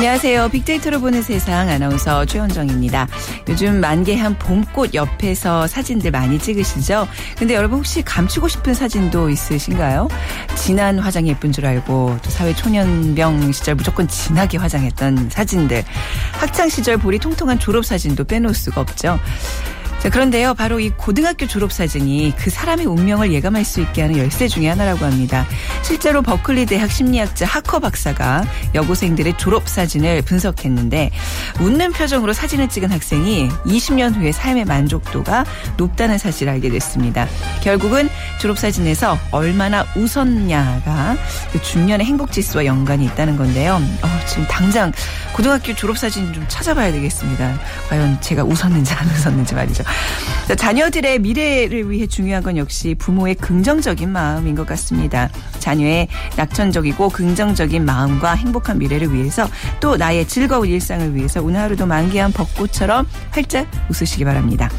안녕하세요. 빅데이터로 보는 세상 아나운서 최원정입니다. 요즘 만개한 봄꽃 옆에서 사진들 많이 찍으시죠? 근데 여러분 혹시 감추고 싶은 사진도 있으신가요? 진한 화장이 예쁜 줄 알고 또 사회 초년병 시절 무조건 진하게 화장했던 사진들. 학창 시절 볼이 통통한 졸업 사진도 빼놓을 수가 없죠. 자, 그런데요. 바로 이 고등학교 졸업사진이 그 사람의 운명을 예감할 수 있게 하는 열쇠 중에 하나라고 합니다. 실제로 버클리 대학 심리학자 하커 박사가 여고생들의 졸업사진을 분석했는데 웃는 표정으로 사진을 찍은 학생이 20년 후에 삶의 만족도가 높다는 사실을 알게 됐습니다. 결국은 졸업사진에서 얼마나 웃었냐가 그 중년의 행복지수와 연관이 있다는 건데요. 지금 당장 고등학교 졸업사진 좀 찾아봐야 되겠습니다. 과연 제가 웃었는지 안 웃었는지 말이죠. 자녀들의 미래를 위해 중요한 건 역시 부모의 긍정적인 마음인 것 같습니다. 자녀의 낙천적이고 긍정적인 마음과 행복한 미래를 위해서 또 나의 즐거운 일상을 위해서 오늘 하루도 만개한 벚꽃처럼 활짝 웃으시기 바랍니다.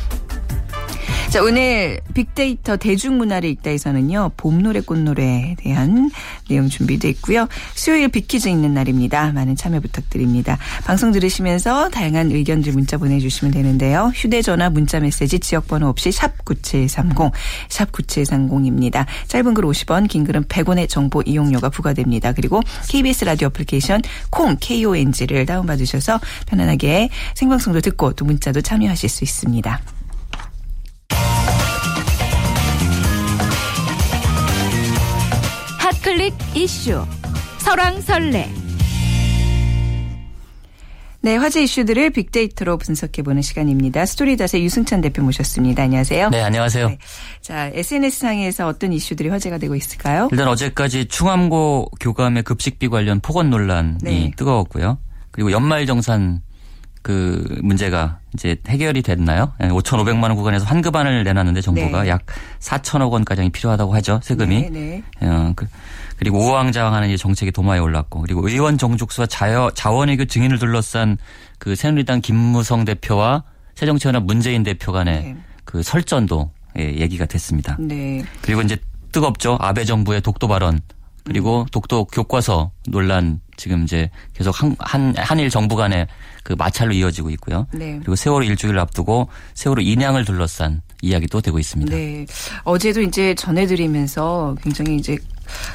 자, 오늘 빅데이터 대중문화를 읽다에서는요. 봄노래 꽃노래에 대한 내용 준비되어 있고요. 수요일 빅퀴즈 있는 날입니다. 많은 참여 부탁드립니다. 방송 들으시면서 다양한 의견들 문자 보내주시면 되는데요. 휴대전화 문자메시지 지역번호 없이 샵9730, 샵9730입니다. 짧은 글 50원, 긴 글은 100원의 정보 이용료가 부과됩니다. 그리고 KBS 라디오 애플리케이션 콩, KONG를 다운받으셔서 편안하게 생방송도 듣고 또 문자도 참여하실 수 있습니다. 클릭 이슈 설왕설래. 네, 화제 이슈들을 빅데이터로 분석해보는 시간입니다. 스토리닷의 유승찬 대표 모셨습니다. 안녕하세요. 네, 안녕하세요. 네. 자, SNS상에서 어떤 이슈들이 화제가 되고 있을까요? 일단 어제까지 충암고 교감의 급식비 관련 폭언 논란이 뜨거웠고요. 그리고 연말정산 그 문제가 이제 해결이 됐나요? 5,500만 원 구간에서 환급안을 내놨는데 정부가 약 4천억 원 가량이 필요하다고 하죠. 세금이. 그리고 우왕좌왕하는 이 정책이 도마에 올랐고, 그리고 의원 정족수와 자원외교 증인을 둘러싼 그 새누리당 김무성 대표와 새정치연합 문재인 대표 간의 그 설전도 얘기가 됐습니다. 그리고 이제 뜨겁죠. 아베 정부의 독도 발언. 그리고 독도 교과서 논란 지금 이제 계속 한일 정부 간의 그 마찰로 이어지고 있고요. 그리고 세월호 일주기를 앞두고 세월호 인양을 둘러싼 이야기도 되고 있습니다. 어제도 이제 전해드리면서 굉장히 이제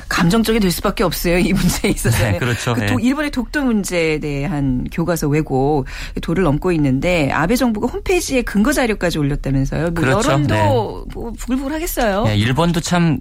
감정적이 될 수밖에 없어요. 이 문제에 있어서는. 일본의 독도 문제에 대한 교과서 왜곡 도를 넘고 있는데 아베 정부가 홈페이지에 근거 자료까지 올렸다면서요. 여론도 뭐 부글부글하겠어요. 일본도 참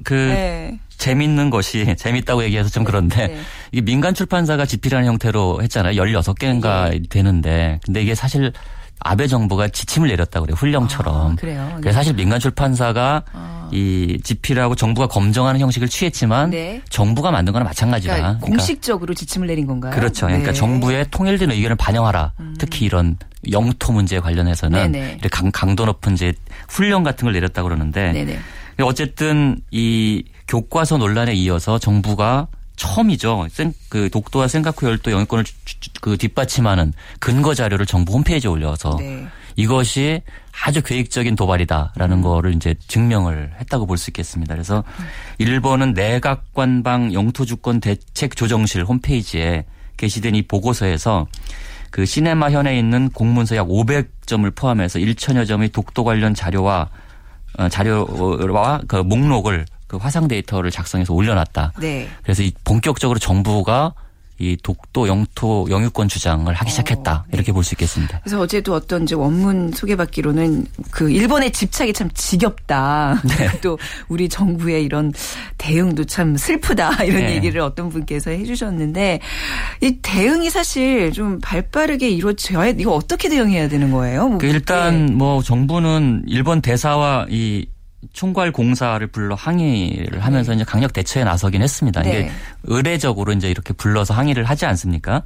재밌는 것이 재밌다고 얘기해서 좀 그런데 이게 민간 출판사가 집필하는 형태로 했잖아요. 16개인가 되는데 근데 이게 사실 아베 정부가 지침을 내렸다고 그래요. 훈령처럼. 그래서 사실 민간 출판사가 이 집필하고 정부가 검증하는 형식을 취했지만 정부가 만든 거나 마찬가지라. 그러니까 공식적으로 지침을 내린 건가요? 그러니까 정부의 통일된 의견을 반영하라. 특히 이런 영토 문제에 관련해서는 이렇게 강도 높은 이제 훈령 같은 걸 내렸다고 그러는데 어쨌든 이 교과서 논란에 이어서 정부가 처음이죠. 그 독도와 센카쿠열도 영유권을 그 뒷받침하는 근거 자료를 정부 홈페이지에 올려서 이것이 아주 계획적인 도발이다라는 거를 이제 증명을 했다고 볼 수 있겠습니다. 그래서 일본은 내각관방 영토주권대책조정실 홈페이지에 게시된 이 보고서에서 그 시네마 현에 있는 공문서 약 500점을 포함해서 1,000여 점의 독도 관련 자료와 그 목록을 그 화상 데이터를 작성해서 올려놨다. 그래서 이 본격적으로 정부가 이 독도 영토 영유권 주장을 하기 시작했다. 이렇게 볼 수 있겠습니다. 그래서 어제도 어떤 이제 원문 소개받기로는 그 일본의 집착이 참 지겹다. 또 우리 정부의 이런 대응도 참 슬프다. 이런 얘기를 어떤 분께서 해주셨는데 이 대응이 사실 좀 발빠르게 이루어져야 이거 어떻게 대응해야 되는 거예요? 뭐 일단 뭐 정부는 일본 대사와 이 총괄 공사를 불러 항의를 하면서 이제 강력 대처에 나서긴 했습니다. 이게 의례적으로 이제 이렇게 불러서 항의를 하지 않습니까?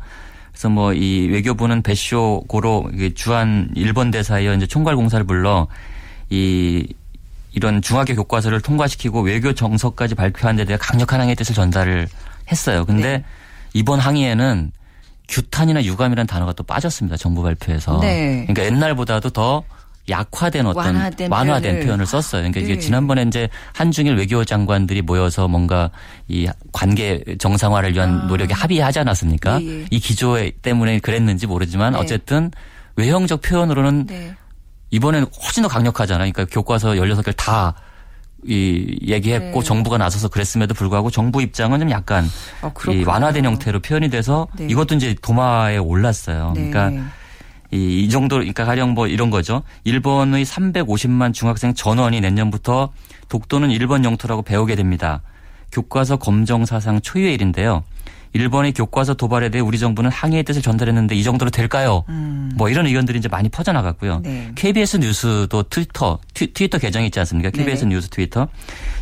그래서 뭐 이 외교부는 베쇼 고로 주한 일본 대사에 이어 이제 총괄 공사를 불러 이런 중학교 교과서를 통과시키고 외교 정서까지 발표한 데 대해 강력한 항의의 뜻을 전달을 했어요. 근데 이번 항의에는 규탄이나 유감이라는 단어가 또 빠졌습니다. 정부 발표에서. 그러니까 옛날보다도 더 약화된 어떤 완화된 표현을 썼어요. 그러니까 이게 지난번에 이제 한중일 외교 장관들이 모여서 뭔가 이 관계 정상화를 위한 노력에 합의하지 않았습니까? 예. 이 기조 때문에 그랬는지 모르지만 어쨌든 외형적 표현으로는 이번에는 훨씬 더 강력하잖아요. 그러니까 교과서 16개를 다 이 얘기했고 정부가 나서서 그랬음에도 불구하고 정부 입장은 좀 약간 이 완화된 형태로 표현이 돼서 이것도 이제 도마에 올랐어요. 그러니까 이 정도, 그러니까 가령 뭐 이런 거죠. 일본의 350만 중학생 전원이 내년부터 독도는 일본 영토라고 배우게 됩니다. 교과서 검정 사상 초유의 일인데요. 일본의 교과서 도발에 대해 우리 정부는 항의의 뜻을 전달했는데 이 정도로 될까요? 뭐 이런 의견들이 이제 많이 퍼져나갔고요. KBS 뉴스도 트위터 계정이 있지 않습니까? KBS 뉴스 트위터.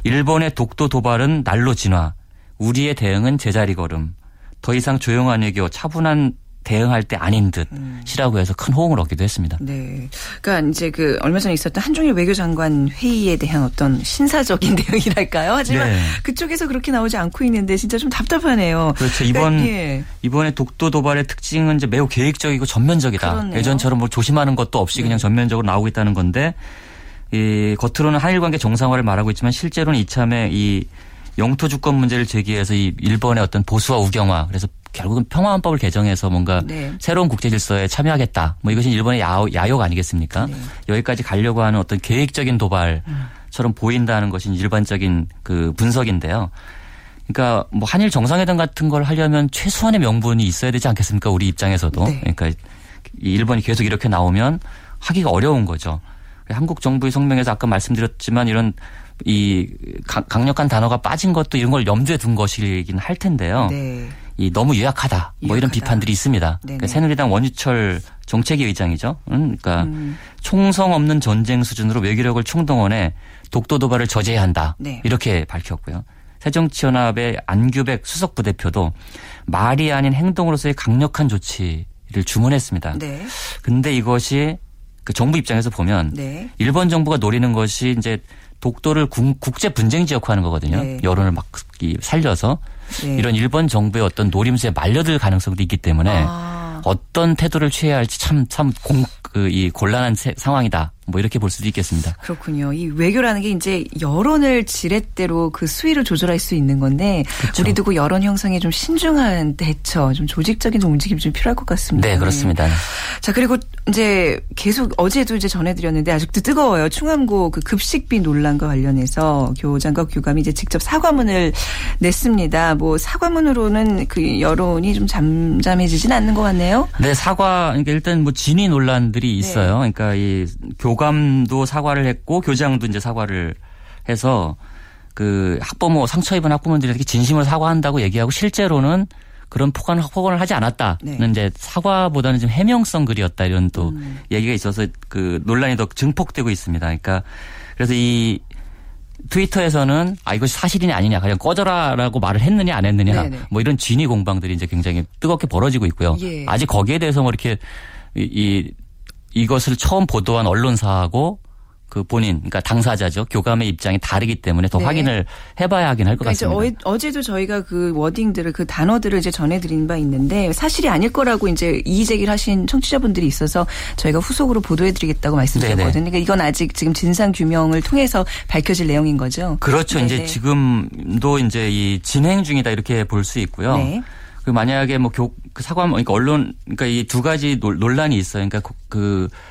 일본의 독도 도발은 날로 진화. 우리의 대응은 제자리 걸음. 더 이상 조용한 외교, 차분한 대응할 때 아닌 듯이라고 해서 큰 호응을 얻기도 했습니다. 네, 그러니까 이제 그 얼마 전에 있었던 한중일 외교장관 회의에 대한 어떤 신사적인 대응이랄까요? 하지만 그쪽에서 그렇게 나오지 않고 있는데 진짜 좀 답답하네요. 그렇죠. 이번에 독도 도발의 특징은 이제 매우 계획적이고 전면적이다. 그렇네요. 예전처럼 뭐 조심하는 것도 없이 그냥 전면적으로 나오고 있다는 건데 이 겉으로는 한일 관계 정상화를 말하고 있지만 실제로는 이참에 이 영토 주권 문제를 제기해서 이 일본의 어떤 보수와 우경화 그래서 결국은 평화헌법을 개정해서 뭔가 새로운 국제질서에 참여하겠다. 뭐 이것이 일본의 야욕 아니겠습니까? 여기까지 가려고 하는 어떤 계획적인 도발처럼 보인다는 것이 일반적인 그 분석인데요. 그러니까 뭐 한일 정상회담 같은 걸 하려면 최소한의 명분이 있어야 되지 않겠습니까? 우리 입장에서도. 그러니까 일본이 계속 이렇게 나오면 하기가 어려운 거죠. 한국 정부의 성명에서 아까 말씀드렸지만 이런 이 강력한 단어가 빠진 것도 이런 걸 염두에 둔 것이긴 할 텐데요. 이 너무 유약하다. 뭐 이런 비판들이 있습니다. 그러니까 새누리당 원유철 정책위 의장이죠. 그러니까 총성 없는 전쟁 수준으로 외교력을 총동원해 독도 도발을 저지해야 한다. 이렇게 밝혔고요. 새정치연합의 안규백 수석부대표도 말이 아닌 행동으로서의 강력한 조치를 주문했습니다. 그런데 이것이 그 정부 입장에서 보면 일본 정부가 노리는 것이 이제 독도를 국제 분쟁 지역화하는 거거든요. 여론을 막 살려서 이런 일본 정부의 어떤 노림수에 말려들 가능성도 있기 때문에 어떤 태도를 취해야 할지 참 이 곤란한 상황이다. 뭐 이렇게 볼 수도 있겠습니다. 그렇군요. 이 외교라는 게 이제 여론을 지렛대로 그 수위를 조절할 수 있는 건데 그렇죠. 우리도 그 여론 형성에 좀 신중한 대처, 좀 조직적인 움직임이 좀 필요할 것 같습니다. 네, 그렇습니다. 자, 그리고 이제 계속 어제도 이제 전해드렸는데 아직도 뜨거워요. 충암고 그 급식비 논란과 관련해서 교장과 교감이 이제 직접 사과문을 냈습니다. 뭐 사과문으로는 그 여론이 좀 잠잠해지진 않는 것 같네요. 네, 그러니까 일단 뭐 진위 논란들이 있어요. 그러니까 이 교감도 사과를 했고 교장도 이제 사과를 해서 그 학부모 상처 입은 학부모들에게 진심으로 사과한다고 얘기하고 실제로는 그런 폭언을 하지 않았다는 이제 사과보다는 좀 해명성 글이었다 이런 또 얘기가 있어서 그 논란이 더 증폭되고 있습니다. 그러니까 그래서 이 트위터에서는 아 이것이 사실이냐 아니냐 그냥 꺼져라라고 말을 했느냐 안 했느냐 뭐 이런 진위 공방들이 이제 굉장히 뜨겁게 벌어지고 있고요. 아직 거기에 대해서 뭐 이렇게 이것을 처음 보도한 언론사하고 그 본인, 그러니까 당사자죠. 교감의 입장이 다르기 때문에 더 확인을 해봐야 하긴 할 것 같습니다. 이제 어제도 저희가 그 워딩들을, 그 단어들을 이제 전해드린 바 있는데 사실이 아닐 거라고 이제 이의제기를 하신 청취자분들이 있어서 저희가 후속으로 보도해드리겠다고 말씀드렸거든요. 그러니까 이건 아직 지금 진상규명을 통해서 밝혀질 내용인 거죠. 그렇죠. 이제 지금도 이제 이 진행 중이다 이렇게 볼 수 있고요. 그 만약에 뭐 사과문, 그러니까 언론, 그러니까 이 두 가지 논란이 있어요. 그러니까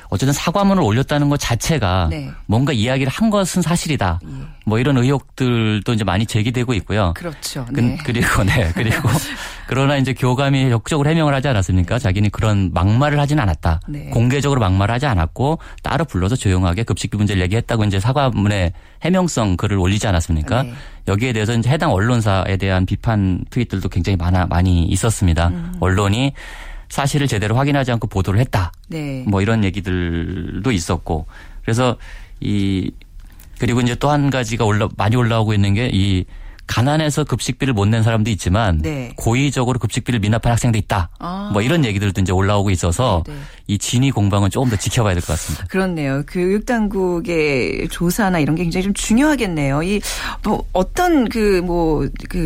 어쨌든 사과문을 올렸다는 것 자체가 뭔가 이야기를 한 것은 사실이다. 뭐 이런 의혹들도 이제 많이 제기되고 있고요. 그렇죠. 그리고 그러나 이제 교감이 역적으로 해명을 하지 않았습니까? 자기는 그런 막말을 하진 않았다. 공개적으로 막말을 하지 않았고 따로 불러서 조용하게 급식비 문제를 얘기했다고 이제 사과문에 해명성 글을 올리지 않았습니까? 여기에 대해서 이제 해당 언론사에 대한 비판 트윗들도 굉장히 많이 있었습니다. 언론이 사실을 제대로 확인하지 않고 보도를 했다. 뭐 이런 얘기들도 있었고. 그래서 그리고 이제 또 한 가지가 많이 올라오고 있는 게 이 가난해서 급식비를 못 낸 사람도 있지만 네. 고의적으로 급식비를 미납한 학생도 있다. 아. 뭐 이런 얘기들도 이제 올라오고 있어서 네. 이 진위 공방은 조금 더 지켜봐야 될 것 같습니다. 그렇네요. 교육당국의 조사나 이런 게 굉장히 좀 중요하겠네요. 이 뭐 어떤 그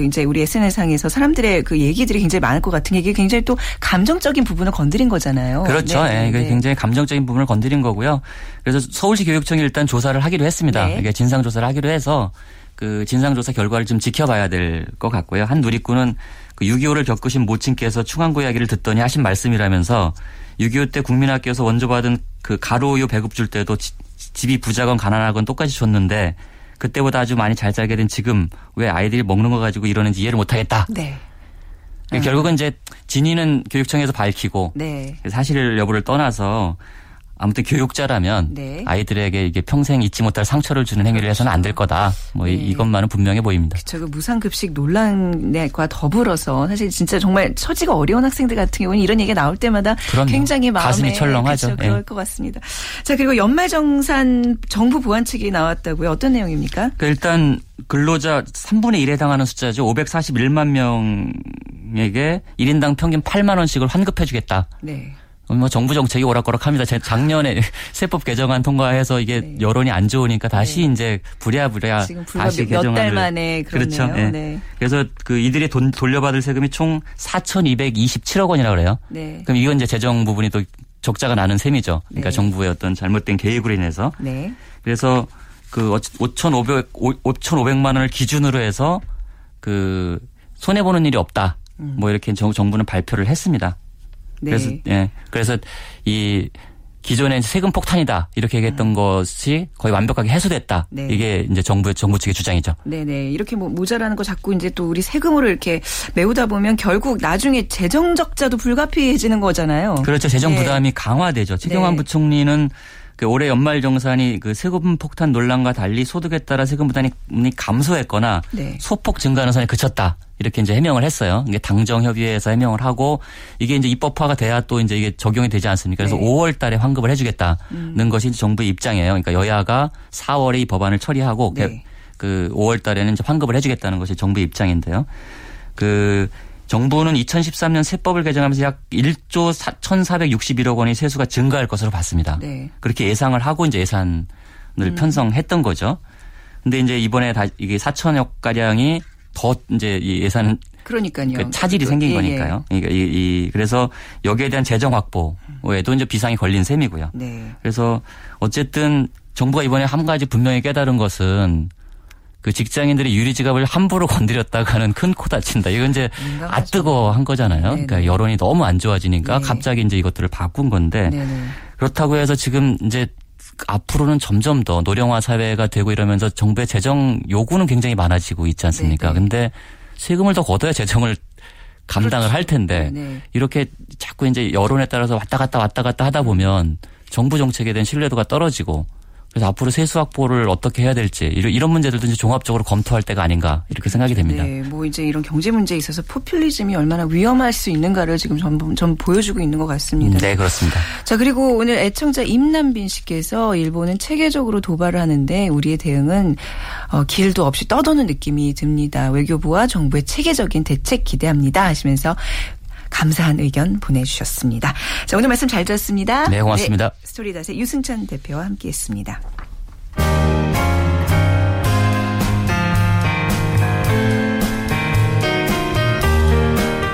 이제 우리 SNS상에서 사람들의 그 얘기들이 굉장히 많을 것 같은 얘기 굉장히 또 감정적인 부분을 건드린 거잖아요. 그렇죠. 네. 네. 네. 굉장히 감정적인 부분을 건드린 거고요. 그래서 서울시 교육청이 일단 조사를 하기로 했습니다. 네. 이게 진상 조사를 하기로 해서. 그 진상조사 결과를 좀 지켜봐야 될 것 같고요. 한 누리꾼은 그 6.25를 겪으신 모친께서 충암고 이야기를 듣더니 하신 말씀이라면서 6.25 때 국민학교에서 원조받은 그 가로우유 배급 줄 때도 집이 부자건 가난하건 똑같이 줬는데 그때보다 아주 많이 잘 살게 된 지금 왜 아이들이 먹는 거 가지고 이러는지 이해를 못하겠다. 네. 결국은 이제 진위는 교육청에서 밝히고 네. 사실 여부를 떠나서 아무튼 교육자라면 네. 아이들에게 이게 평생 잊지 못할 상처를 주는 행위를 해서는 안 될 거다. 뭐 네. 이것만은 분명해 보입니다. 그렇죠. 그 무상급식 논란과 더불어서 사실 진짜 정말 처지가 어려운 학생들 같은 경우는 이런 얘기가 나올 때마다 그럼요. 굉장히 마음에 가슴이 철렁하죠. 그렇죠. 네. 그럴 것 같습니다. 자 그리고 연말정산 정부 보완책이 나왔다고요. 어떤 내용입니까? 그러니까 일단 근로자 3분의 1에 해당하는 숫자죠. 541만 명에게 1인당 평균 8만 원씩을 환급해 주겠다. 네. 뭐 정부 정책이 오락가락합니다. 작년에 세법 개정안 통과해서 이게 네. 여론이 안 좋으니까 다시 네. 이제 부랴부랴 지금 다시 개정안을 몇 달 만에 그렇죠. 네. 네. 그래서 그 이들이 돈 돌려받을 세금이 총 4,227억 원이라고 그래요. 네. 그럼 이건 이제 재정 부분이 또 적자가 나는 셈이죠. 그러니까 네. 정부의 어떤 잘못된 계획으로 인해서. 네. 그래서 그 5,500만 원을 기준으로 해서 그 손해 보는 일이 없다. 뭐 이렇게 정부는 발표를 했습니다. 네. 그래서, 예. 그래서 이 기존의 세금 폭탄이다 이렇게 얘기했던 것이 거의 완벽하게 해소됐다. 네. 이게 이제 정부 측의 주장이죠. 네네. 이렇게 뭐 모자라는 거 자꾸 이제 또 우리 세금으로 이렇게 메우다 보면 결국 나중에 재정 적자도 불가피해지는 거잖아요. 그렇죠. 재정 부담이 네. 강화되죠. 최경환 네. 부총리는 그 올해 연말정산이 그 세금 폭탄 논란과 달리 소득에 따라 세금 부담이 감소했거나 네. 소폭 증가하는 선에 그쳤다. 이렇게 이제 해명을 했어요. 이게 당정 협의회에서 해명을 하고 이게 이제 입법화가 돼야 또 이제 이게 적용이 되지 않습니까? 그래서 네. 5월 달에 환급을 해 주겠다는 것이 정부의 입장이에요. 그러니까 여야가 4월에 이 법안을 처리하고 네. 그 5월 달에는 이제 환급을 해 주겠다는 것이 정부의 입장인데요. 그 정부는 2013년 세법을 개정하면서 약 1조 1,461억 원의 세수가 증가할 것으로 봤습니다. 네. 그렇게 예상을 하고 이제 예산을 편성했던 거죠. 근데 이제 이번에 다 이게 4천억 가량이 더 이제 예산 그러니까요. 차질이 생긴 예, 거니까요. 예. 그래서 여기에 대한 재정 확보에도 이제 비상이 걸린 셈이고요. 네. 그래서 어쨌든 정부가 이번에 한 가지 분명히 깨달은 것은 그 직장인들이 유리지갑을 함부로 건드렸다가는 큰 코 다친다. 이건 이제 아뜨거한 거잖아요. 네네. 그러니까 여론이 너무 안 좋아지니까 네. 갑자기 이제 이것들을 바꾼 건데 네네. 그렇다고 해서 지금 이제 앞으로는 점점 더 노령화 사회가 되고 이러면서 정부의 재정 요구는 굉장히 많아지고 있지 않습니까? 그런데 세금을 더 걷어야 재정을 감당을 그렇지. 할 텐데 네네. 이렇게 자꾸 이제 여론에 따라서 왔다 갔다 하다 보면 정부 정책에 대한 신뢰도가 떨어지고 그래서 앞으로 세수 확보를 어떻게 해야 될지 이런 문제들도 이제 종합적으로 검토할 때가 아닌가 이렇게 생각이 됩니다. 네, 뭐 이제 이런 경제 문제에 있어서 포퓰리즘이 얼마나 위험할 수 있는가를 지금 좀 보여주고 있는 것 같습니다. 네, 그렇습니다. 자, 그리고 오늘 애청자 임남빈 씨께서 일본은 체계적으로 도발을 하는데 우리의 대응은 길도 없이 떠도는 느낌이 듭니다. 외교부와 정부의 체계적인 대책 기대합니다 하시면서 감사한 의견 보내주셨습니다. 자, 오늘 말씀 잘 들었습니다. 네, 고맙습니다. 네, 스토리닷의 유승찬 대표와 함께했습니다.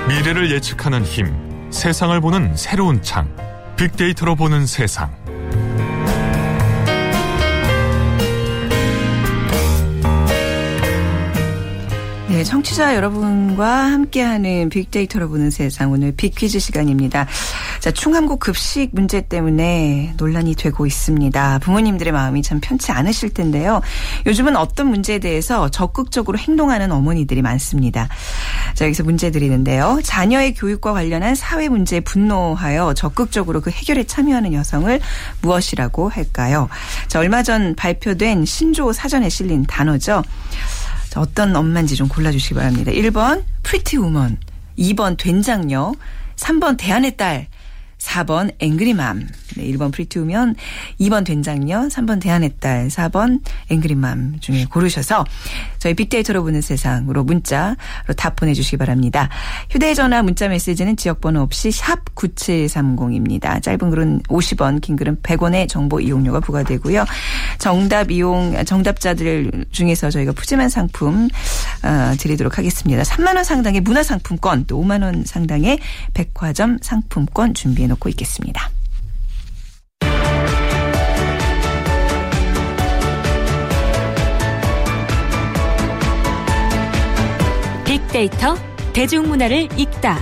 미래를 예측하는 힘, 세상을 보는 새로운 창, 빅데이터로 보는 세상. 네, 청취자 여러분과 함께하는 빅데이터로 보는 세상 오늘 빅퀴즈 시간입니다. 자, 충암고 급식 문제 때문에 논란이 되고 있습니다. 부모님들의 마음이 참 편치 않으실 텐데요. 요즘은 어떤 문제에 대해서 적극적으로 행동하는 어머니들이 많습니다. 자, 여기서 문제 드리는데요. 자녀의 교육과 관련한 사회 문제에 분노하여 적극적으로 그 해결에 참여하는 여성을 무엇이라고 할까요? 자, 얼마 전 발표된 신조어 사전에 실린 단어죠. 어떤 엄마인지 좀 골라주시기 바랍니다. 1번 프리티 우먼, 2번 된장녀, 3번 대안의 딸, 4번 앵그리맘, 네, 1번 프리투우면, 2번 된장녀, 3번 대안의 딸, 4번 앵그리맘 중에 고르셔서 저희 빅데이터로 보는 세상으로 문자로 답 보내주시기 바랍니다. 휴대전화 문자 메시지는 지역번호 없이 샵 9730입니다. 짧은 글은 50원, 긴 글은 100원의 정보 이용료가 부과되고요. 정답자들 중에서 저희가 푸짐한 상품 드리도록 하겠습니다. 3만 원 상당의 문화상품권, 또 5만 원 상당의 백화점 상품권 준비해놓고 있겠습니다. 빅데이터 대중문화를 읽다.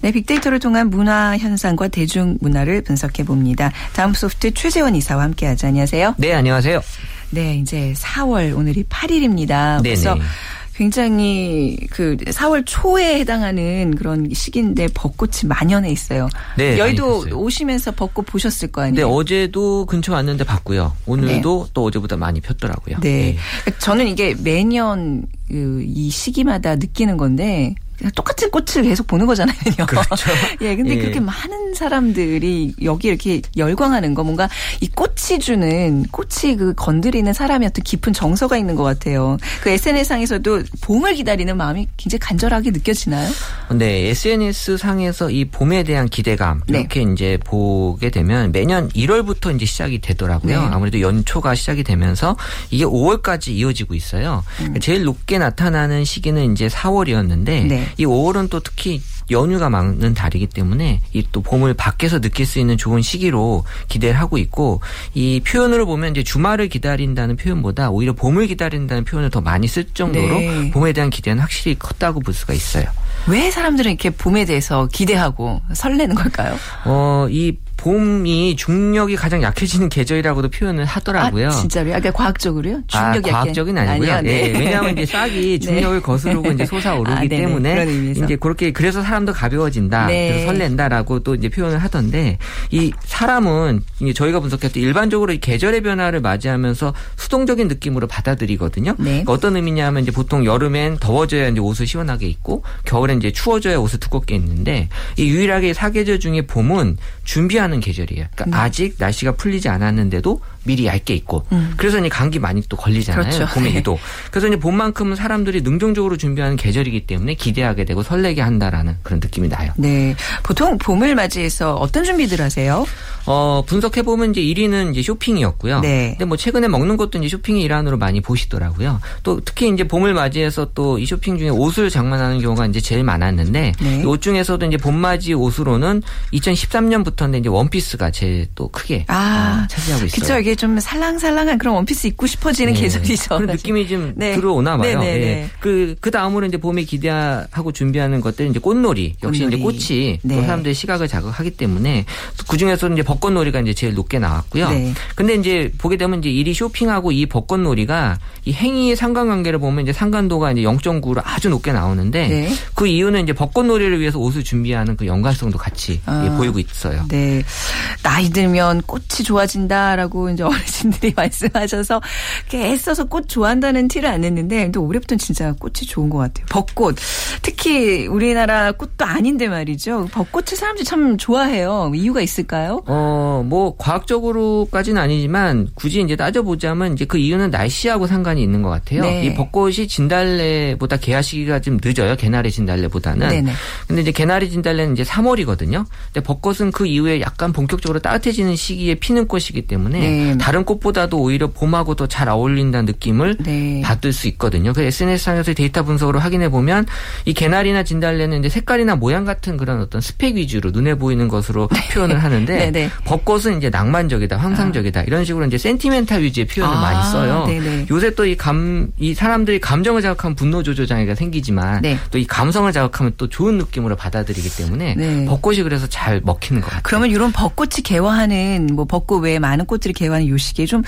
네, 빅데이터를 통한 문화 현상과 대중문화를 분석해 봅니다. 다음 소프트 최재원 이사와 함께하죠. 안녕하세요. 네, 안녕하세요. 네, 이제 4월 오늘이 8일입니다. 네네. 그래서 굉장히 그 4월 초에 해당하는 그런 시기인데 벚꽃이 만연해 있어요. 네, 여의도 오시면서 벚꽃 보셨을 거 아니에요? 네, 어제도 근처 왔는데 봤고요. 오늘도 네. 또 어제보다 많이 폈더라고요. 네, 네. 저는 이게 매년 이 시기마다 느끼는 건데 똑같은 꽃을 계속 보는 거잖아요. 그렇죠. 예, 근데 예. 그렇게 많은 사람들이 여기 이렇게 열광하는 거 뭔가 이 꽃이 주는 꽃이 그 건드리는 사람의 어떤 깊은 정서가 있는 것 같아요. 그 SNS상에서도 봄을 기다리는 마음이 굉장히 간절하게 느껴지나요? 네, SNS상에서 이 봄에 대한 기대감 이렇게 네. 이제 보게 되면 매년 1월부터 이제 시작이 되더라고요. 네. 아무래도 연초가 시작이 되면서 이게 5월까지 이어지고 있어요. 제일 높게 나타나는 시기는 이제 4월이었는데 네. 이 5월은 또 특히 연휴가 많은 달이기 때문에 이 또 봄을 밖에서 느낄 수 있는 좋은 시기로 기대를 하고 있고 이 표현으로 보면 이제 주말을 기다린다는 표현보다 오히려 봄을 기다린다는 표현을 더 많이 쓸 정도로 네. 봄에 대한 기대는 확실히 컸다고 볼 수가 있어요. 왜 사람들은 이렇게 봄에 대해서 기대하고 설레는 걸까요? 이 봄이 중력이 가장 약해지는 계절이라고도 표현을 하더라고요. 아, 진짜로요? 그러니까 과학적으로요? 중력이 약해? 과학적인 아니고요. 아니요, 네. 네, 왜냐하면 이제 싹이 중력을 네. 거스르고 이제 솟아오르기 때문에 이제 그렇게 그래서 사람도 가벼워진다, 네. 그래서 설렌다라고 또 이제 표현을 하던데 이 사람은 이제 저희가 분석했을 때 일반적으로 이 계절의 변화를 맞이하면서 수동적인 느낌으로 받아들이거든요. 네. 그러니까 어떤 의미냐면 이제 보통 여름엔 더워져야 이제 옷을 시원하게 입고 겨울엔 이제 추워져야 옷을 두껍게 입는데 이 유일하게 사계절 중에 봄은 준비한 하는 계절이에요. 그러니까 아직 날씨가 풀리지 않았는데도 미리 얇게 입고 그래서 이제 감기 많이 또 걸리잖아요. 그렇죠. 봄에 유독. 그래서 이제 봄만큼은 사람들이 능동적으로 준비하는 계절이기 때문에 기대하게 되고 설레게 한다라는 그런 느낌이 나요. 네, 보통 봄을 맞이해서 어떤 준비들 하세요? 분석해 보면 이제 1위는 이제 쇼핑이었고요. 네. 근데 뭐 최근에 먹는 것도 이제 쇼핑의 일환으로 많이 보시더라고요. 또 특히 이제 봄을 맞이해서 또 이 쇼핑 중에 옷을 장만하는 경우가 이제 제일 많았는데 네. 이 옷 중에서도 이제 봄맞이 옷으로는 2013년부터인데 이제 원피스가 제일 또 크게 차지하고 있어요. 그렇죠. 이게 좀 살랑살랑한 그런 원피스 입고 싶어지는 네. 계절이죠. 그런 느낌이 좀 네. 들어오나 봐요. 네. 그 다음으로 이제 봄에 기대하고 준비하는 것들은 이제 꽃놀이. 역시 이제 꽃이 네. 또 사람들의 시각을 자극하기 때문에 그 중에서는 이제 벚꽃놀이가 이제 제일 높게 나왔고요. 네. 근데 이제 보게 되면 이제 1위 쇼핑하고 이 벚꽃놀이가 이 행위의 상관관계를 보면 이제 상관도가 이제 0.9로 아주 높게 나오는데 네. 그 이유는 이제 벚꽃놀이를 위해서 옷을 준비하는 그 연관성도 같이 보이고 있어요. 네. 나이 들면 꽃이 좋아진다라고 이제 어르신들이 말씀하셔서 애써서 꽃 좋아한다는 티를 안 냈는데 또 올해부터는 진짜 꽃이 좋은 것 같아요. 벚꽃. 특히 우리나라 꽃도 아닌데 말이죠. 벚꽃을 사람들이 참 좋아해요. 이유가 있을까요? 뭐 과학적으로까지는 아니지만 굳이 이제 따져보자면 이제 그 이유는 날씨하고 상관이 있는 것 같아요. 네. 이 벚꽃이 진달래보다 개화 시기가 좀 늦어요. 개나리 진달래보다는. 네네. 근데 이제 개나리 진달래는 이제 3월이거든요. 근데 벚꽃은 그 이후에 약간 본격적으로 따뜻해지는 시기에 피는 꽃이기 때문에 네. 다른 꽃보다도 오히려 봄하고 더 잘 어울린다는 느낌을 네. 받을 수 있거든요. 그래서 SNS상에서의 데이터 분석으로 확인해 보면 이 개나리나 진달래는 이제 색깔이나 모양 같은 그런 어떤 스펙 위주로 눈에 보이는 것으로 표현을 하는데. 네네. 벚꽃은 이제 낭만적이다, 환상적이다 이런 식으로 이제 센티멘탈 위주의 표현을 많이 써요. 네네. 요새 또 이 사람들이 감정을 자극하면 분노 조절 장애가 생기지만 네. 또 이 감성을 자극하면 또 좋은 느낌으로 받아들이기 때문에 네. 벚꽃이 그래서 잘 먹히는 것 같아요. 그러면 이런 벚꽃이 개화하는 뭐 벚꽃 외에 많은 꽃들이 개화하는 요 시기에 좀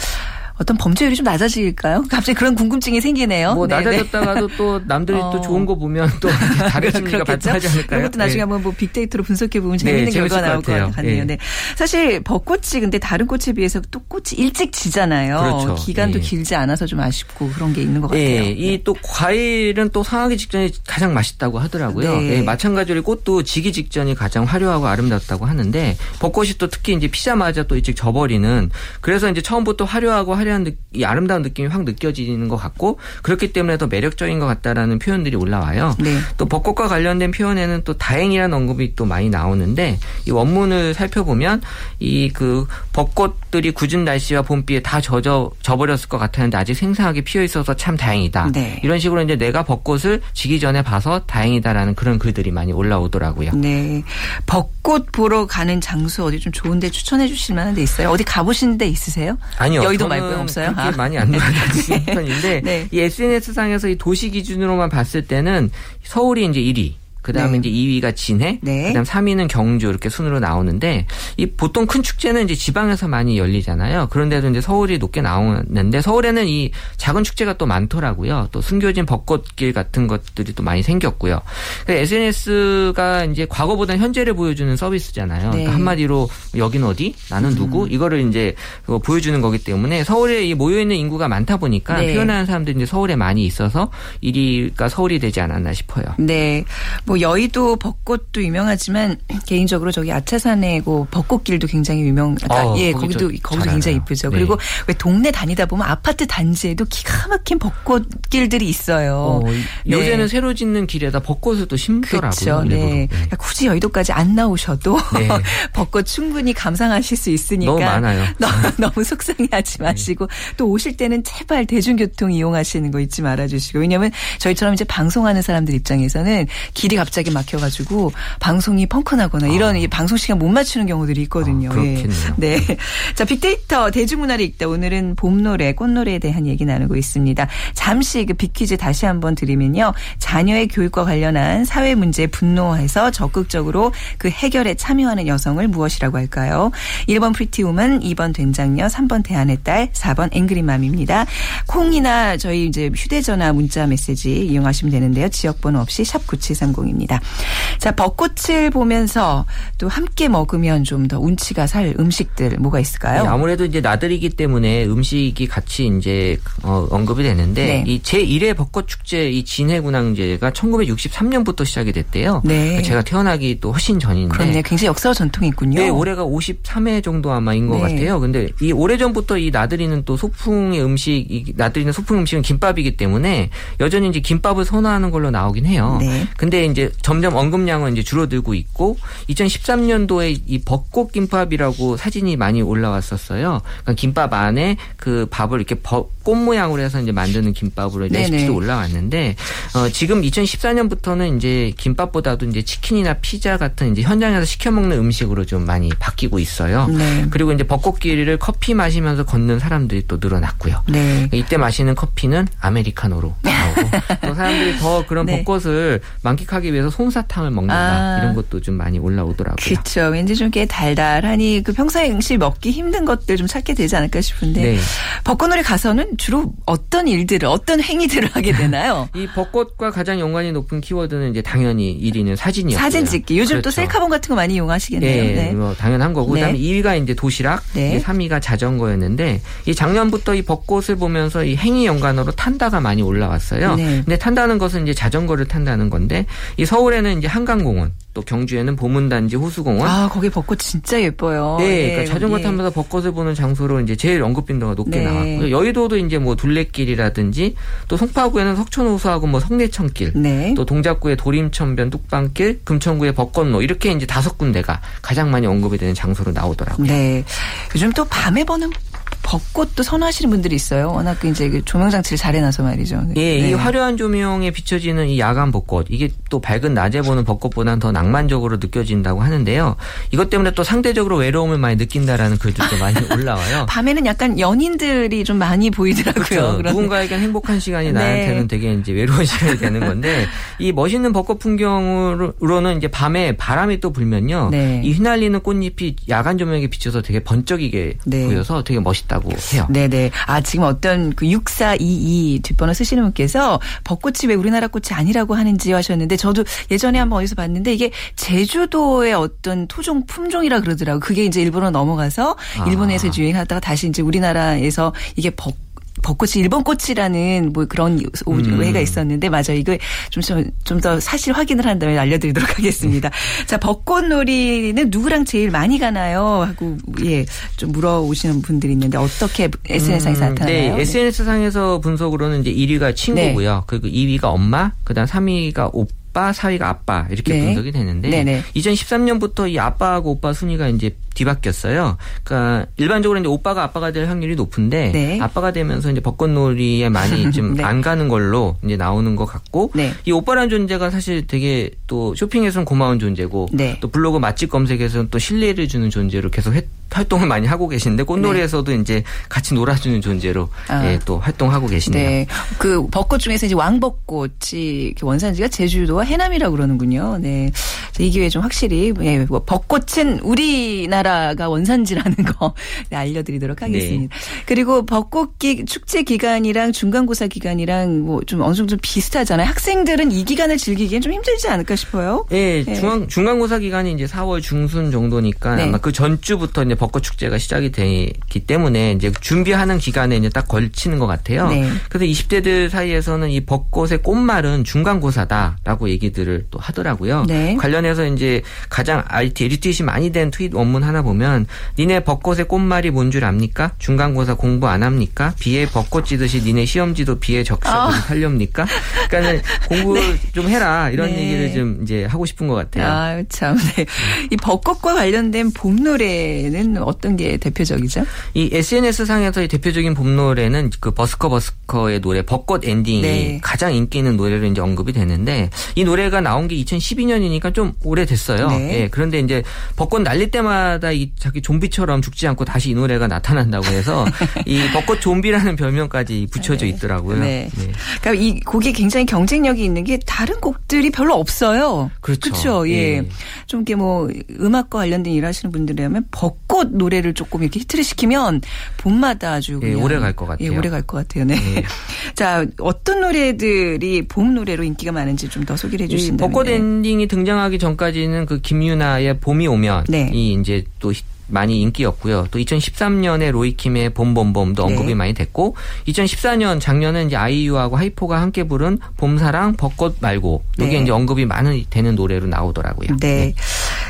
어떤 범죄율이 좀 낮아질까요? 갑자기 그런 궁금증이 생기네요. 뭐 낮아졌다가도 또 남들이 또 좋은 거 보면 또 다른 심리가 발달하지 않을까요? 그것도 나중에 한번 뭐 빅데이터로 분석해 보면 재밌는 결과가 나올 것 같네요. 네. 사실 벚꽃이 근데 다른 꽃에 비해서 또 꽃이 일찍 지잖아요. 그렇죠. 기간도 길지 않아서 좀 아쉽고 그런 게 있는 것 같아요. 네. 이 또 과일은 또 상하기 직전이 가장 맛있다고 하더라고요. 네. 네. 마찬가지로 꽃도 지기 직전이 가장 화려하고 아름답다고 하는데 벚꽃이 또 특히 이제 피자마자 또 일찍 져버리는 그래서 이제 처음부터 화려하고 화려한 이 아름다운 느낌이 확 느껴지는 것 같고 그렇기 때문에 더 매력적인 것 같다라는 표현들이 올라와요. 네. 또 벚꽃과 관련된 표현에는 또 다행이라는 언급이 또 많이 나오는데 이 원문을 살펴보면 이 그 벚꽃들이 굳은 날씨와 봄비에 다 져버렸을 것 같았는데 아직 생생하게 피어 있어서 참 다행이다. 네. 이런 식으로 이제 내가 벚꽃을 지기 전에 봐서 다행이다라는 그런 글들이 많이 올라오더라고요. 네. 벚꽃 보러 가는 장소 어디 좀 좋은데 추천해 주실 만한 데 있어요? 어디 가보신 데 있으세요? 아니요. 여의도 말고는 없어요? 그렇게 많이 안 나가는 편인데 네. 이 SNS상에서 이 도시 기준으로만 봤을 때는 서울이 이제 1위. 그다음에 네. 이제 2위가 진해, 네. 그다음 3위는 경주 이렇게 순으로 나오는데 이 보통 큰 축제는 이제 지방에서 많이 열리잖아요. 그런데도 이제 서울이 높게 나오는데 서울에는 이 작은 축제가 또 많더라고요. 또 숨겨진 벚꽃길 같은 것들이 또 많이 생겼고요. SNS가 이제 과거보다 현재를 보여주는 서비스잖아요. 네. 그러니까 한마디로 여긴 어디, 나는 누구 이거를 이제 보여주는 거기 때문에 서울에 이 모여 있는 인구가 많다 보니까 네. 표현하는 사람들이 이제 서울에 많이 있어서 1위가 서울이 되지 않았나 싶어요. 네. 여의도 벚꽃도 유명하지만 개인적으로 저기 아차산에고 벚꽃길도 굉장히 유명하다. 예, 거기도 굉장히 이쁘죠. 네. 그리고 왜 동네 다니다 보면 아파트 단지에도 기가 막힌 벚꽃길들이 있어요. 네. 요새는 새로 짓는 길에다 벚꽃을 또 심더라고요. 그렇죠. 네. 그러니까 굳이 여의도까지 안 나오셔도 네. 벚꽃 충분히 감상하실 수 있으니까 너무 많아요. 너무 속상해하지 마시고 네. 또 오실 때는 제발 대중교통 이용하시는 거 잊지 말아주시고 왜냐하면 저희처럼 이제 방송하는 사람들 입장에서는 길이 갑자기 막혀가지고 방송이 펑크나거나 이런 방송 시간 못 맞추는 경우들이 있거든요. 그렇겠네요. 네. 자, 빅데이터 대중문화를 읽다 오늘은 봄노래, 꽃노래에 대한 얘기 나누고 있습니다. 잠시 그 빅퀴즈 다시 한번 드리면요. 자녀의 교육과 관련한 사회 문제에 분노해서 적극적으로 그 해결에 참여하는 여성을 무엇이라고 할까요? 1번 프리티우먼, 2번 된장녀, 3번 대안의 딸, 4번 앵그리맘입니다. 콩이나 저희 이제 휴대전화 문자 메시지 이용하시면 되는데요. 지역번호 없이 샵9730 입니다. 자, 벚꽃을 보면서 또 함께 먹으면 좀 더 운치가 살 음식들 뭐가 있을까요? 네, 아무래도 이제 나들이기 때문에 음식이 같이 이제 언급이 되는데 네. 이 제1회 벚꽃 축제 이 진해군항제가 1963년부터 시작이 됐대요. 네. 제가 태어나기 또 훨씬 전인데. 그렇네요. 굉장히 역사와 전통이 있군요. 네, 올해가 53회 정도 아마인 것 네. 같아요. 근데 이 오래전부터 이 나들이는 또 소풍의 음식, 이 나들이는 소풍 음식은 김밥이기 때문에 여전히 이제 김밥을 선호하는 걸로 나오긴 해요. 네. 근데 이제 점점 언급량은 이제 줄어들고 있고 2013년도에 이 벚꽃 김밥이라고 사진이 많이 올라왔었어요. 그러니까 김밥 안에 그 밥을 이렇게 꽃 모양으로 해서 이제 만드는 김밥으로 네네. 레시피도 올라왔는데 지금 2014년부터는 이제 김밥보다도 이제 치킨이나 피자 같은 이제 현장에서 시켜 먹는 음식으로 좀 많이 바뀌고 있어요. 네. 그리고 이제 벚꽃길을 커피 마시면서 걷는 사람들이 또 늘어났고요. 네. 이때 마시는 커피는 아메리카노로 나오고 또 사람들이 더 그런 네. 벚꽃을 만끽하고 하기 위해서 솜사탕을 먹는다 이런 것도 좀 많이 올라오더라고요. 그렇죠. 왠지 좀 꽤 달달하니 그 평상시 먹기 힘든 것들 좀 찾게 되지 않을까 싶은데 네. 벚꽃놀이 가서는 주로 어떤 일들을 어떤 행위들을 하게 되나요? 이 벚꽃과 가장 연관이 높은 키워드는 이제 당연히 1위는 사진이었어요. 사진 찍기. 요즘 그렇죠. 또 셀카봉 같은 거 많이 이용하시겠네요. 네, 네. 뭐 당연한 거고. 네. 그다음에 2위가 이제 도시락, 네. 3위가 자전거였는데 이 작년부터 이 벚꽃을 보면서 이 행위 연관으로 탄다가 많이 올라왔어요. 네. 근데 탄다는 것은 이제 자전거를 탄다는 건데. 이 서울에는 이제 한강공원, 또 경주에는 보문단지 호수공원. 아, 거기 벚꽃 진짜 예뻐요. 네, 네 그러니까 자전거 타면서 벚꽃을 보는 장소로 이제 제일 언급 빈도가 높게 네. 나왔고요. 여의도도 이제 뭐 둘레길이라든지 또 송파구에는 석촌호수하고 뭐 성내천길, 네. 또 동작구의 도림천변 뚝방길, 금천구의 벚꽃로 이렇게 이제 5군데가 가장 많이 언급이 되는 장소로 나오더라고요. 네, 요즘 또 밤에 보는 벚꽃도 선호하시는 분들이 있어요. 워낙 이제 조명 장치를 잘 해놔서 말이죠. 예, 네. 이 화려한 조명에 비춰지는 이 야간 벚꽃 이게 또 밝은 낮에 보는 벚꽃보다는 더 낭만적으로 느껴진다고 하는데요. 이것 때문에 또 상대적으로 외로움을 많이 느낀다라는 글들도 많이 올라와요. 밤에는 약간 연인들이 좀 많이 보이더라고요. 그렇죠. 누군가에겐 행복한 시간이 나한테는 네. 되게 이제 외로운 시간이 되는 건데 이 멋있는 벚꽃 풍경으로는 이제 밤에 바람이 또 불면요. 네. 이 휘날리는 꽃잎이 야간 조명에 비춰서 되게 번쩍이게 네. 보여서 되게 멋있. 것이다고 해요. 네네. 아, 지금 어떤 그 6422 뒷번호 쓰시는 분께서 벚꽃이 왜 우리나라 꽃이 아니라고 하는지 하셨는데, 저도 예전에 한번 어디서 봤는데 이게 제주도의 어떤 토종 품종이라 그러더라고요. 그게 이제 일본으로 넘어가서 일본에서 유행하다가 다시 이제 우리나라에서 이게 벚꽃이 일본 꽃이라는 뭐 그런 오해가 있었는데, 맞아, 이거 좀 더 사실 확인을 한 다음에 알려드리도록 하겠습니다. 자, 벚꽃놀이는 누구랑 제일 많이 가나요? 하고 좀 물어오시는 분들이 있는데 어떻게 SNS상에서 나타나요? 네, SNS상에서 분석으로는 이제 1위가 친구고요. 네. 그리고 2위가 엄마, 그다음 3위가 오빠, 4위가 아빠, 이렇게 네. 분석이 되는데 네네. 2013년부터 이 아빠하고 오빠 순위가 이제 뒤바뀌었어요. 그러니까 일반적으로 이제 오빠가 아빠가 될 확률이 높은데 네. 아빠가 되면서 이제 벚꽃놀이에 많이 좀 안 네. 가는 걸로 이제 나오는 것 같고 네. 이 오빠라는 존재가 사실 되게 또 쇼핑에서는 고마운 존재고 네. 또 블로그 맛집 검색에서는 또 신뢰를 주는 존재로 계속 활동을 많이 하고 계신데 꽃놀이에서도 네. 이제 같이 놀아주는 존재로 예, 또 활동하고 계시네요. 네. 그 벚꽃 중에서 이제 왕벚꽃이 원산지가 제주도와 해남이라고 그러는군요. 네. 이 기회에 좀 확실히 예, 벚꽃은 우리나라 가 원산지라는 거 네, 알려드리도록 하겠습니다. 네. 그리고 벚꽃기 축제 기간이랑 중간고사 기간이랑 뭐 좀 어느 정도 비슷하잖아요. 학생들은 이 기간을 즐기기엔 좀 힘들지 않을까 싶어요. 네, 네. 중간고사 기간이 이제 4월 중순 정도니까 네. 아마 그 전주부터 이제 벚꽃 축제가 시작이 되기 때문에 이제 준비하는 기간에 이제 딱 걸치는 것 같아요. 네. 그래서 20대들 사이에서는 이 벚꽃의 꽃말은 중간고사다라고 얘기들을 또 하더라고요. 네. 관련해서 이제 가장 리트윗이 많이 된 트윗 원문 하나 보면, 니네 벚꽃의 꽃말이 뭔 줄 압니까? 중간고사 공부 안 합니까? 비에 벚꽃 지듯이 니네 시험지도 비에 적셔서 살렵니까? 그러니까는 공부 네. 좀 해라 이런 네. 얘기를 좀 이제 하고 싶은 것 같아요. 아 참. 네. 이 벚꽃과 관련된 봄 노래는 어떤 게 대표적이죠? 이 SNS 상에서의 대표적인 봄 노래는 그 버스커 버스커의 노래 벚꽃 엔딩이 네. 가장 인기 있는 노래로 이제 언급이 되는데, 이 노래가 나온 게 2012년이니까 좀 오래됐어요. 네. 예, 그런데 이제 벚꽃 날릴 때마다 이 자기 좀비처럼 죽지 않고 다시 이 노래가 나타난다고 해서 이 벚꽃 좀비라는 별명까지 붙여져 있더라고요. 네. 네. 그러니까 이 곡이 굉장히 경쟁력이 있는 게 다른 곡들이 별로 없어요. 그렇죠. 예. 예. 좀 이렇게 뭐 음악과 관련된 일을 하시는 분들이라면 벚꽃 노래를 조금 이렇게 히트를 시키면 봄마다 아주 예, 오래 갈 것 같아요. 예, 오래 갈 것 같아요. 네. 예. 자, 어떤 노래들이 봄 노래로 인기가 많은지 좀 더 소개를 해주신다면. 벚꽃 엔딩이 등장하기 전까지는 그 김유나의 봄이 오면 네. 이 이제 또 많이 인기였고요. 또 2013년에 로이킴의 봄봄봄도 언급이 네. 많이 됐고, 2014년 작년은 이제 아이유하고 하이포가 함께 부른 봄사랑 벚꽃 말고 이게 네. 이제 언급이 많이 되는 노래로 나오더라고요. 네. 네.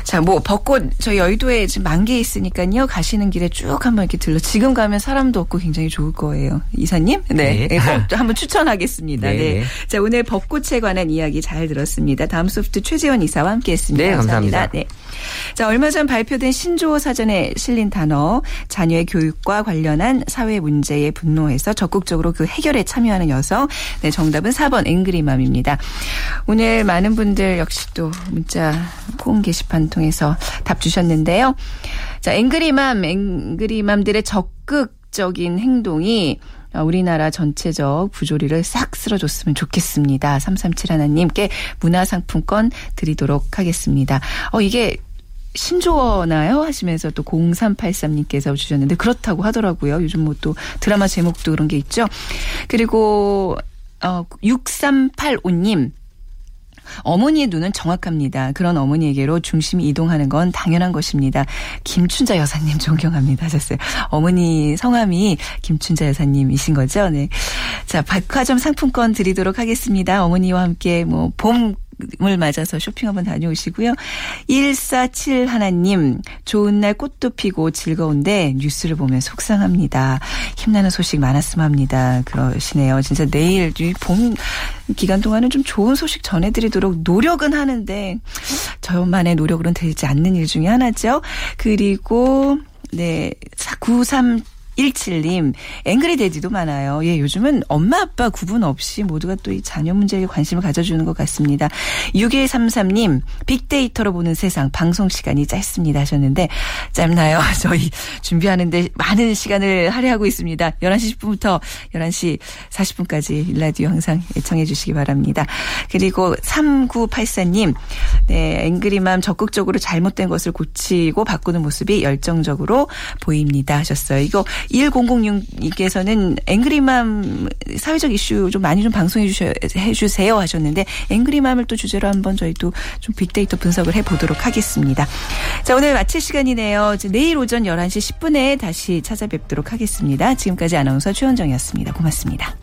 자, 뭐 벚꽃 저희 여의도에 지금 만개 있으니까요. 가시는 길에 쭉 한번 이렇게 들러. 지금 가면 사람도 없고 굉장히 좋을 거예요. 이사님? 네. 네. 한번 추천하겠습니다. 네. 네. 자, 오늘 벚꽃에 관한 이야기 잘 들었습니다. 다음 소프트 최재원 이사와 함께했습니다. 네, 감사합니다. 네. 자, 얼마 전 발표된 신조어 사전에 실린 단어, 자녀의 교육과 관련한 사회 문제에 분노해서 적극적으로 그 해결에 참여하는 여성. 네, 정답은 4번 앵그리맘입니다. 오늘 많은 분들 역시 또 문자 콩 게시판 통해서 답 주셨는데요. 자, 앵그리맘들의 적극적인 행동이 우리나라 전체적 부조리를 싹 쓸어줬으면 좋겠습니다. 337 하나님께 문화상품권 드리도록 하겠습니다. 이게 신조어나요? 하시면서 또 0383님께서 주셨는데 그렇다고 하더라고요. 요즘 뭐 또 드라마 제목도 그런 게 있죠. 그리고 6385님. 어머니의 눈은 정확합니다. 그런 어머니에게로 중심이 이동하는 건 당연한 것입니다. 김춘자 여사님 존경합니다 하셨어요. 어머니 성함이 김춘자 여사님이신 거죠? 네. 자, 백화점 상품권 드리도록 하겠습니다. 어머니와 함께 뭐 봄을 맞아서 쇼핑 한번 다녀오시고요. 147 하나님, 좋은 날 꽃도 피고 즐거운데 뉴스를 보면 속상합니다. 힘나는 소식 많았으면 합니다. 그러시네요. 진짜 내일 봄 기간 동안은 좀 좋은 소식 전해드리도록 노력은 하는데 저만의 노력으로는 되지 않는 일 중에 하나죠. 그리고 네, 9317님, 앵그리 데디도 많아요. 예, 요즘은 엄마 아빠 구분 없이 모두가 또 이 자녀 문제에 관심을 가져주는 것 같습니다. 6133님, 빅데이터로 보는 세상, 방송 시간이 짧습니다 하셨는데, 짧나요? 저희 준비하는데 많은 시간을 할애하고 있습니다. 11시 10분부터 11시 40분까지 일라디오 항상 애청해 주시기 바랍니다. 그리고 3984님, 네, 앵그리맘 적극적으로 잘못된 것을 고치고 바꾸는 모습이 열정적으로 보입니다 하셨어요. 이거 1006님께서는 앵그리맘 사회적 이슈 좀 많이 좀 방송해 주세요 하셨는데 앵그리맘을 또 주제로 한번 저희 또 좀 빅데이터 분석을 해보도록 하겠습니다. 자, 오늘 마칠 시간이네요. 내일 오전 11시 10분에 다시 찾아뵙도록 하겠습니다. 지금까지 아나운서 최원정이었습니다. 고맙습니다.